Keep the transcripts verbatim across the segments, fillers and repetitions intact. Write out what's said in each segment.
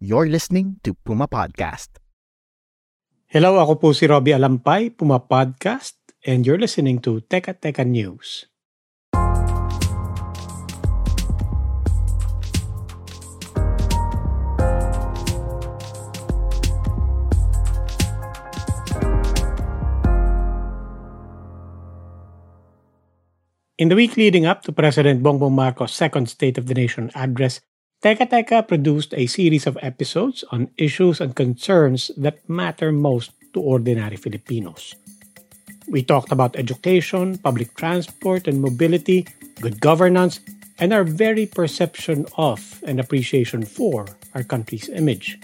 You're listening to Puma Podcast. Hello, ako po si Robby Alampay, Puma Podcast, and you're listening to Teka Teka News. In the week leading up to President Bongbong Marcos' second State of the Nation address, Teka Teka produced a series of episodes on issues and concerns that matter most to ordinary Filipinos. We talked about education, public transport and mobility, good governance, and our very perception of and appreciation for our country's image.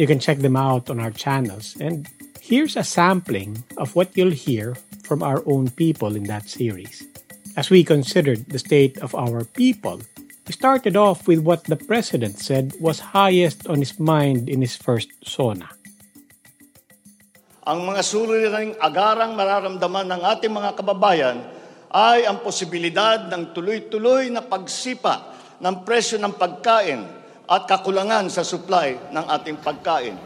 You can check them out on our channels, and here's a sampling of what you'll hear from our own people in that series. As we considered the state of our people, we started off with what the president said was highest on his mind in his first SONA. Ang mga suliraning agarang mararamdaman ng ating mga kababayan ay ang posibilidad ng tuloy-tuloy na pagsipa ng presyo ng pagkain at kakulangan sa supply ng ating pagkain.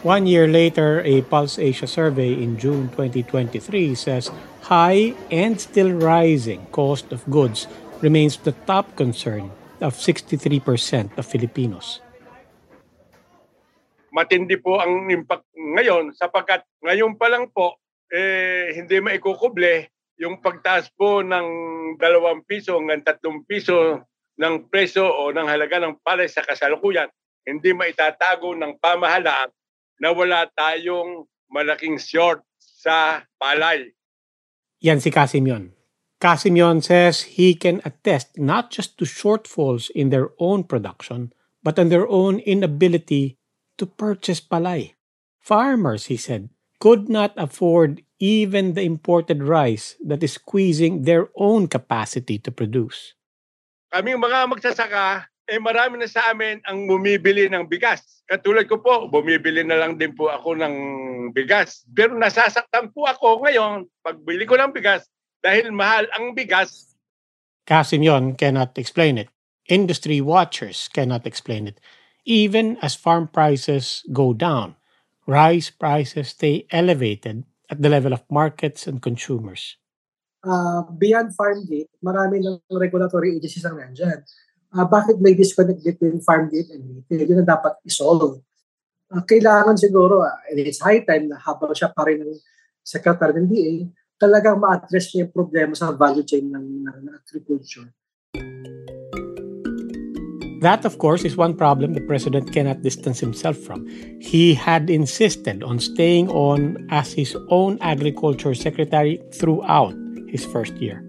One year later, a Pulse Asia survey in June twenty twenty-three says high and still rising cost of goods remains the top concern of sixty-three percent of Filipinos. Matindi po ang impact ngayon sapagkat ngayon pa lang po eh, hindi maikukuble yung pagtaas po ng dalawang piso hanggang tatlong piso ng presyo o ng halaga ng palay sa kasalukuyan. Hindi maitatago ng pamahalaan na wala tayong malaking short sa palay. Yan si Kasimyon. Kasimyon says he can attest not just to shortfalls in their own production, but on their own inability to purchase palay. Farmers, he said, could not afford even the imported rice that is squeezing their own capacity to produce. Kaming mga magsasaka, eh marami na sa amin ang bumibili ng bigas. Katulad ko po, bumibili na lang din po ako ng bigas. Pero nasasaktan po ako ngayon pagbili ko ng bigas dahil mahal ang bigas. Kasimyon cannot explain it. Industry watchers cannot explain it. Even as farm prices go down, rice prices stay elevated at the level of markets and consumers. Uh, beyond farm gate, marami ng regulatory agencies ang nandyan. Uh, bakit may disconnect between farm gate and retail? Yun ang dapat isolve. Uh, kailangan siguro, uh, and it's high time na habang siya pa rin ng Secretary ng D A, talagang ma-address niya yung problema sa value chain ng, ng agriculture. That, of course, is one problem the president cannot distance himself from. He had insisted on staying on as his own agriculture secretary throughout his first year.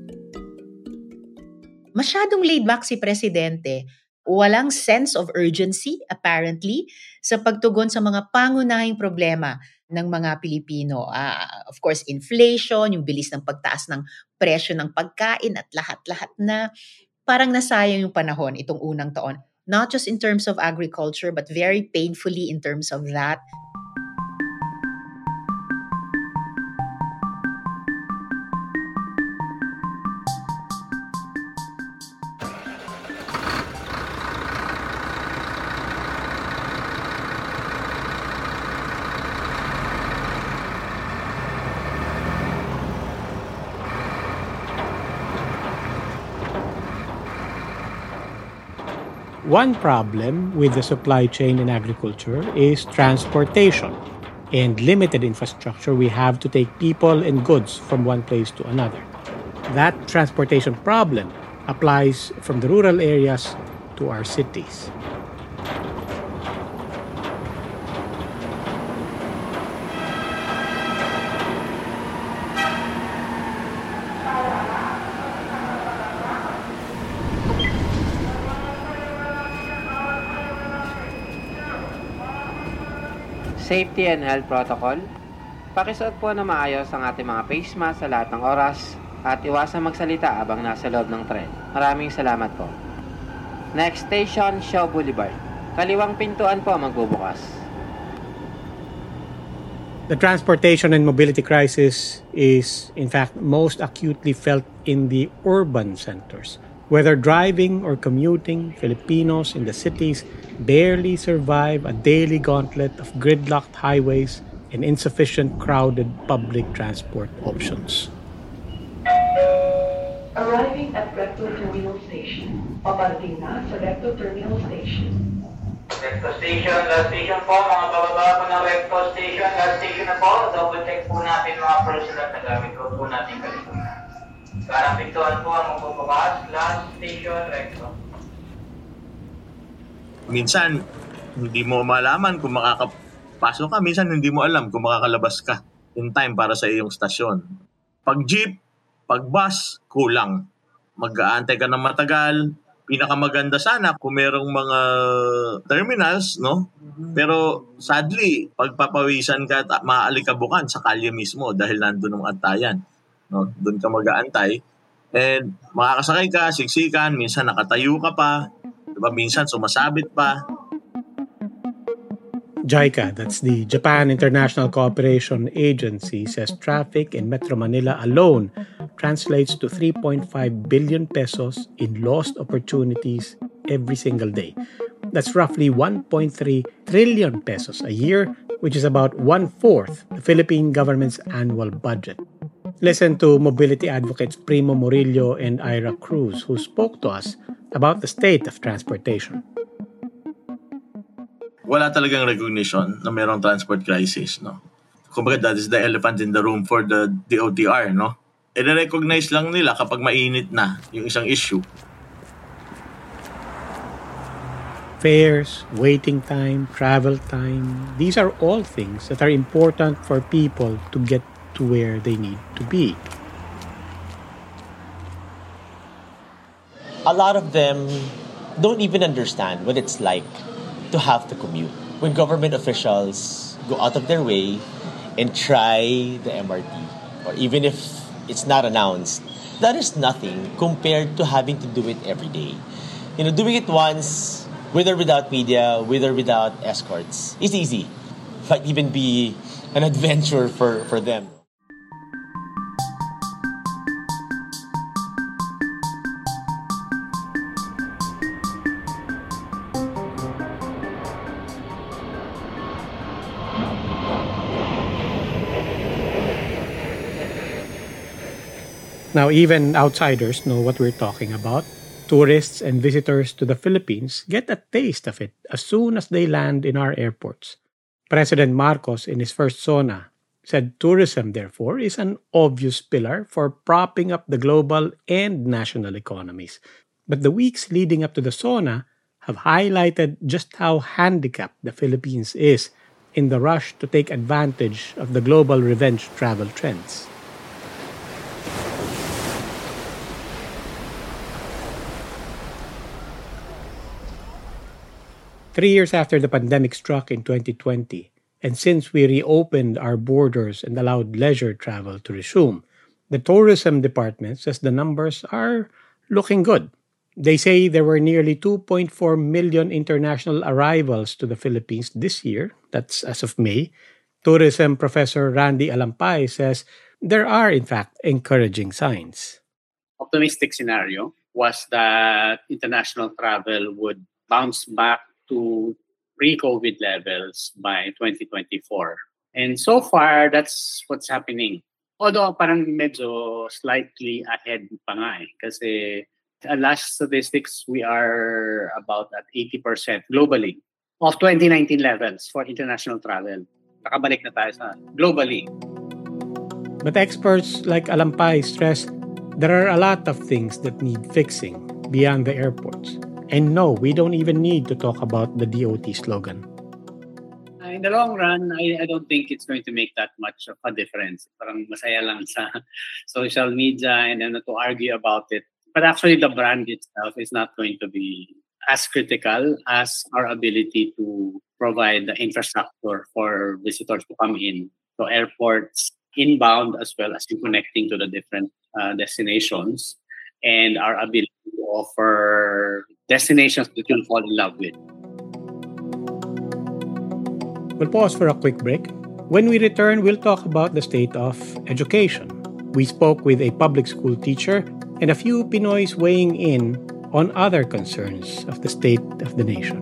Masyadong laid-back si Presidente. Walang sense of urgency, apparently, sa pagtugon sa mga pangunahing problema ng mga Pilipino. Uh, of course, inflation, yung bilis ng pagtaas ng presyo ng pagkain at lahat-lahat na. Parang nasayang yung panahon itong unang taon. Not just in terms of agriculture, but very painfully in terms of that. One problem with the supply chain in agriculture is transportation and limited infrastructure. We have to take people and goods from one place to another. That transportation problem applies from the rural areas to our cities. Safety and health protocol. Pakisuot po na maayos ang ating mga face mask sa lahat ng oras at iwasang magsalita habang nasa loob ng tren. Maraming salamat po. Next station, Shaw Boulevard. Kaliwang pintuan po magbubukas. The transportation and mobility crisis is in fact most acutely felt in the urban centers. Whether driving or commuting, Filipinos in the cities barely survive a daily gauntlet of gridlocked highways and insufficient crowded public transport options. Arriving at Recto Terminal Station. Paparting na sa Recto Terminal Station. Recto Station, last station po. Mga bababa po ng Recto Station, last station na po. Double check po natin mga personal na gamit ko po natin kanito. Parang pintuan po ang magpapabas, last station, Recto. Minsan, hindi mo malaman kung makakapasok ka. Minsan, hindi mo alam kung makakalabas ka in time para sa iyong stasyon. Pag jeep, pag bus, kulang. Mag-aantay ka ng matagal. Pinakamaganda sana kung merong mga terminals, no? Pero sadly, pagpapawisan ka at maaalikabukan sa kalye mismo dahil nandun ang antayan. No, doon ka mag-aantay. And makakasakay ka, siksikan, minsan nakatayo ka pa, diba? Minsan sumasabit pa. JICA, that's the Japan International Cooperation Agency, says traffic in Metro Manila alone translates to three point five billion pesos in lost opportunities every single day. That's roughly one point three trillion pesos a year, which is about one-fourth the Philippine government's annual budget. Listen to mobility advocates Primo Murillo and Ira Cruz, who spoke to us about the state of transportation. Wala talagang recognition na mayroong transport crisis, no? Kumbaga, that is the elephant in the room for the D O T R, no? I-recognize lang nila kapag mainit na yung isang issue. Fares, waiting time, travel time, these are all things that are important for people to get to where they need to be. A lot of them don't even understand what it's like to have to commute. When government officials go out of their way and try the M R T, or even if it's not announced, that is nothing compared to having to do it every day. You know, doing it once, with or without media, with or without escorts, is easy. It might even be an adventure for, for them. Now, even outsiders know what we're talking about. Tourists and visitors to the Philippines get a taste of it as soon as they land in our airports. President Marcos, in his first SONA, said tourism, therefore, is an obvious pillar for propping up the global and national economies. But the weeks leading up to the SONA have highlighted just how handicapped the Philippines is in the rush to take advantage of the global revenge travel trends. Three years after the pandemic struck in twenty twenty, and since we reopened our borders and allowed leisure travel to resume, the tourism department says the numbers are looking good. They say there were nearly two point four million international arrivals to the Philippines this year, that's as of May. Tourism professor Randy Alampay says there are, in fact, encouraging signs. Optimistic scenario was that international travel would bounce back to pre-COVID levels by twenty twenty-four. And so far, that's what's happening. Although parang medyo slightly ahead pa nga eh. Kasi uh, last statistics, we are about at eighty percent globally of twenty nineteen levels for international travel. Nakabalik na tayo sa globally. But experts like Alampay stress there are a lot of things that need fixing beyond the airports. And no, we don't even need to talk about the D O T slogan. In the long run, I, I don't think it's going to make that much of a difference. Parang masaya lang sa social media and then to argue about it. But actually, the brand itself is not going to be as critical as our ability to provide the infrastructure for visitors to come in. So airports inbound as well as connecting to the different uh, destinations and our ability to offer destinations that you'll fall in love with. We'll pause for a quick break. When we return, we'll talk about the state of education. We spoke with a public school teacher and a few Pinoys weighing in on other concerns of the state of the nation.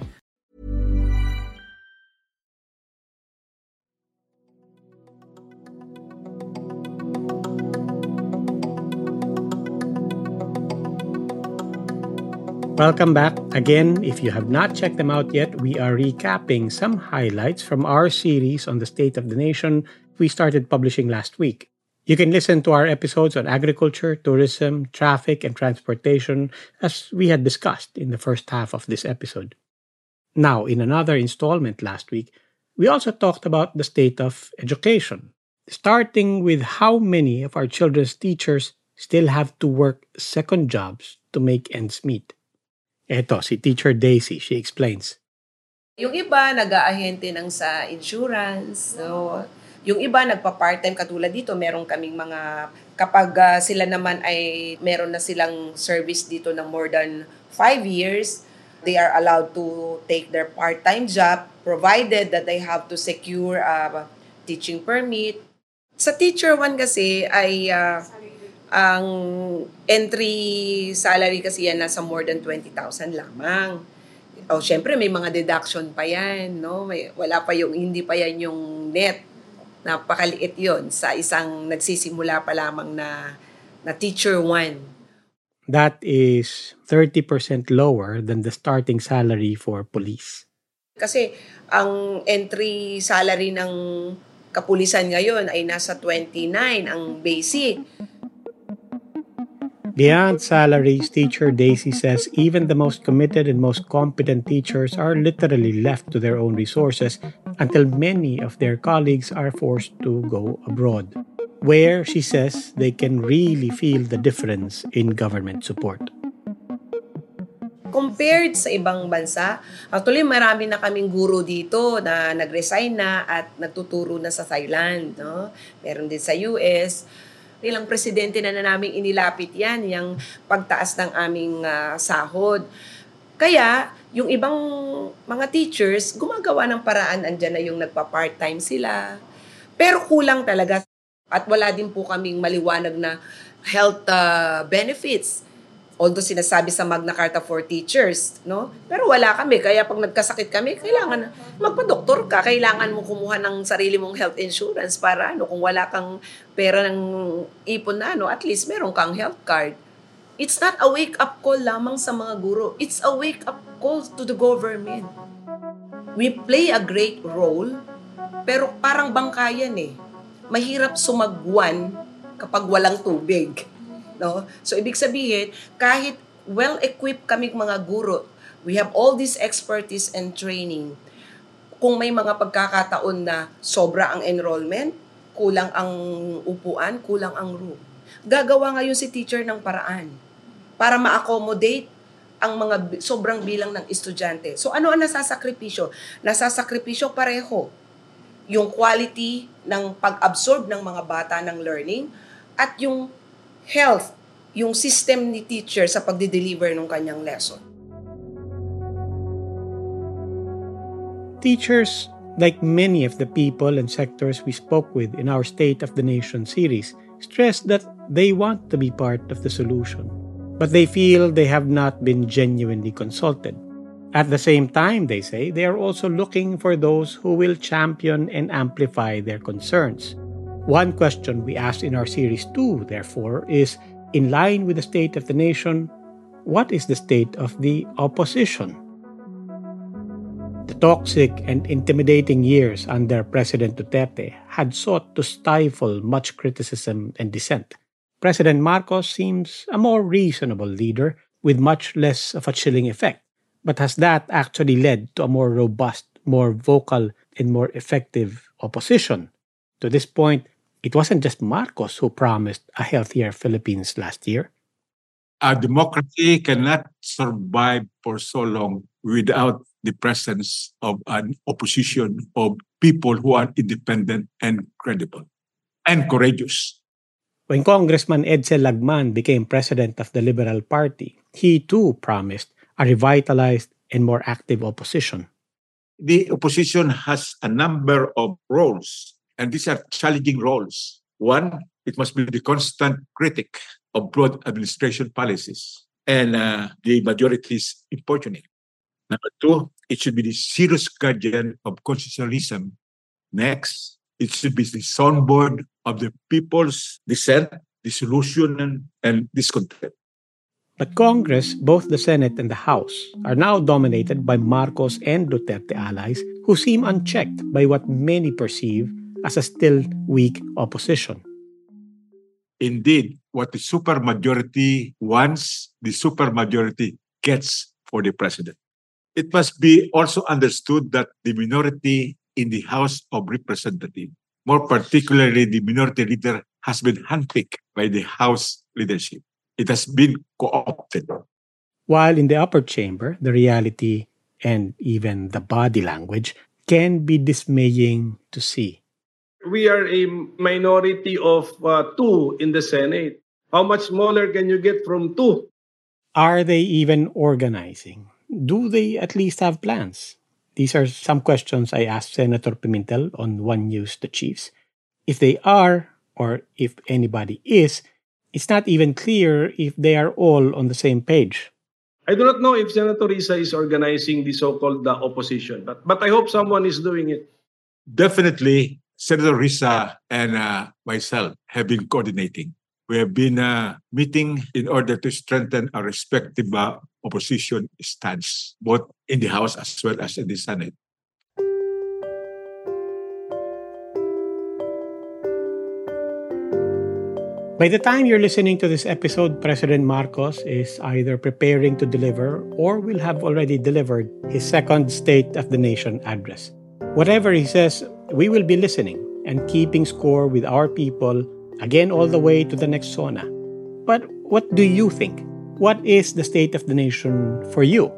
Welcome back. Again, if you have not checked them out yet, we are recapping some highlights from our series on the state of the nation we started publishing last week. You can listen to our episodes on agriculture, tourism, traffic, and transportation as we had discussed in the first half of this episode. Now, in another installment last week, we also talked about the state of education, starting with how many of our children's teachers still have to work second jobs to make ends meet. Eto, si Teacher Daisy, she explains. Yung iba, nag-aahente ng sa insurance. So, yung iba, nagpa-part-time katulad dito. Meron kaming mga, kapag uh, sila naman ay meron na silang service dito ng more than five years, they are allowed to take their part-time job provided that they have to secure a uh, teaching permit. Sa Teacher One kasi ay... Uh, Ang entry salary kasi yan nasa more than twenty thousand lamang. O syempre may mga deduction pa yan, no? May, wala pa yung, hindi pa yan yung net. Napakaliit yun sa isang nagsisimula pa lamang na, na Teacher One. That is thirty percent lower than the starting salary for police. Kasi ang entry salary ng kapulisan ngayon ay nasa twenty-nine ang basic. Beyond salaries, Teacher Daisy says even the most committed and most competent teachers are literally left to their own resources until many of their colleagues are forced to go abroad, where, she says, they can really feel the difference in government support. Compared sa ibang bansa, actually marami na kaming guro dito na nag-resign na at nagtuturo na sa Thailand, no? Meron din sa U S, ilang presidente na na namin inilapit yan, yung pagtaas ng aming uh, sahod. Kaya, yung ibang mga teachers, gumagawa ng paraan, andyan na yung nagpa-part-time sila. Pero kulang talaga. At wala din po kaming maliwanag na health uh, benefits. Although sinasabi sa Magna Carta for Teachers, no? Pero wala kami. Kaya pag nagkasakit kami, kailangan magpa-doktor ka. Kailangan mo kumuha ng sarili mong health insurance para ano, kung wala kang pera ng ipon na ano, at least meron kang health card. It's not a wake-up call lamang sa mga guro. It's a wake-up call to the government. We play a great role, pero parang bangkayan eh. Mahirap sumagwan kapag walang tubig. No? So, ibig sabihin, kahit well-equipped kaming mga guro, we have all this expertise and training. kung may mga pagkakataon na sobra ang enrollment, kulang ang upuan, kulang ang room. Gagawa ngayon si teacher ng paraan para ma-accommodate ang mga sobrang bilang ng estudyante. So ano ang nasasakripisyo? Nasasakripisyo pareho. Yung quality ng pag-absorb ng mga bata ng learning at yung health, yung system ni teacher sa pagde-deliver ng kanyang lesson. Teachers, like many of the people and sectors we spoke with in our State of the Nation series, stressed that they want to be part of the solution, but they feel they have not been genuinely consulted. At the same time, they say, they are also looking for those who will champion and amplify their concerns. One question we asked in our series two, therefore, is, in line with the state of the nation, what is the state of the opposition? The toxic and intimidating years under President Duterte had sought to stifle much criticism and dissent. President Marcos seems a more reasonable leader with much less of a chilling effect. But has that actually led to a more robust, more vocal, and more effective opposition? To this point, it wasn't just Marcos who promised a healthier Philippines last year. A democracy cannot survive for so long without the presence of an opposition of people who are independent and credible and courageous. When Congressman Edsel Lagman became president of the Liberal Party, he too promised a revitalized and more active opposition. The opposition has a number of roles, and these are challenging roles. One, it must be the constant critic of broad administration policies and uh, the majority's importuning. Number two, it should be the serious guardian of constitutionalism. Next, it should be the soundboard of the people's dissent, disillusion, and discontent. But Congress, both the Senate and the House, are now dominated by Marcos and Duterte allies who seem unchecked by what many perceive as a still weak opposition. Indeed, what the supermajority wants, the supermajority gets for the president. It must be also understood that the minority in the House of Representatives, more particularly the minority leader, has been handpicked by the House leadership. It has been co-opted. While in the upper chamber, the reality and even the body language can be dismaying to see. We are a minority of uh, two in the Senate. How much smaller can you get from two? Are they even organizing? Do they at least have plans? These are some questions I asked Senator Pimentel on One News The Chiefs. If they are, or if anybody is, it's not even clear if they are all on the same page. I do not know if Senator Risa is organizing the so-called the opposition, but, but I hope someone is doing it. Definitely, Senator Risa and uh, myself have been coordinating. We have been uh, meeting in order to strengthen our respective uh, opposition stance, both in the House as well as in the Senate. By the time you're listening to this episode, President Marcos is either preparing to deliver or will have already delivered his second State of the Nation address. Whatever he says, we will be listening and keeping score with our people, again all the way to the next sauna. But what do you think? What is the State of the Nation for you?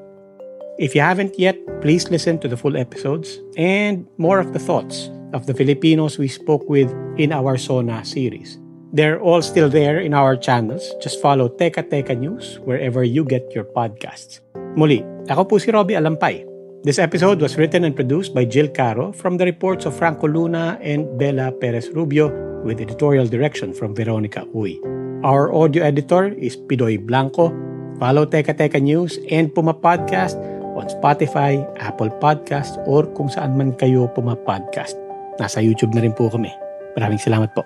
If you haven't yet, please listen to the full episodes and more of the thoughts of the Filipinos we spoke with in our Sona series. They're all still there in our channels. Just follow Teka Teka News wherever you get your podcasts. Muli, ako po si Robby Alampay. This episode was written and produced by Jill Caro from the reports of Franco Luna and Bella Perez Rubio with editorial direction from Veronica Uy. Our audio editor is Pidoy Blanco. Follow Teka Teka News and Puma Podcast on Spotify, Apple Podcast, or kung saan man kayo Puma Podcast. Nasa YouTube na rin po kami. Maraming salamat po.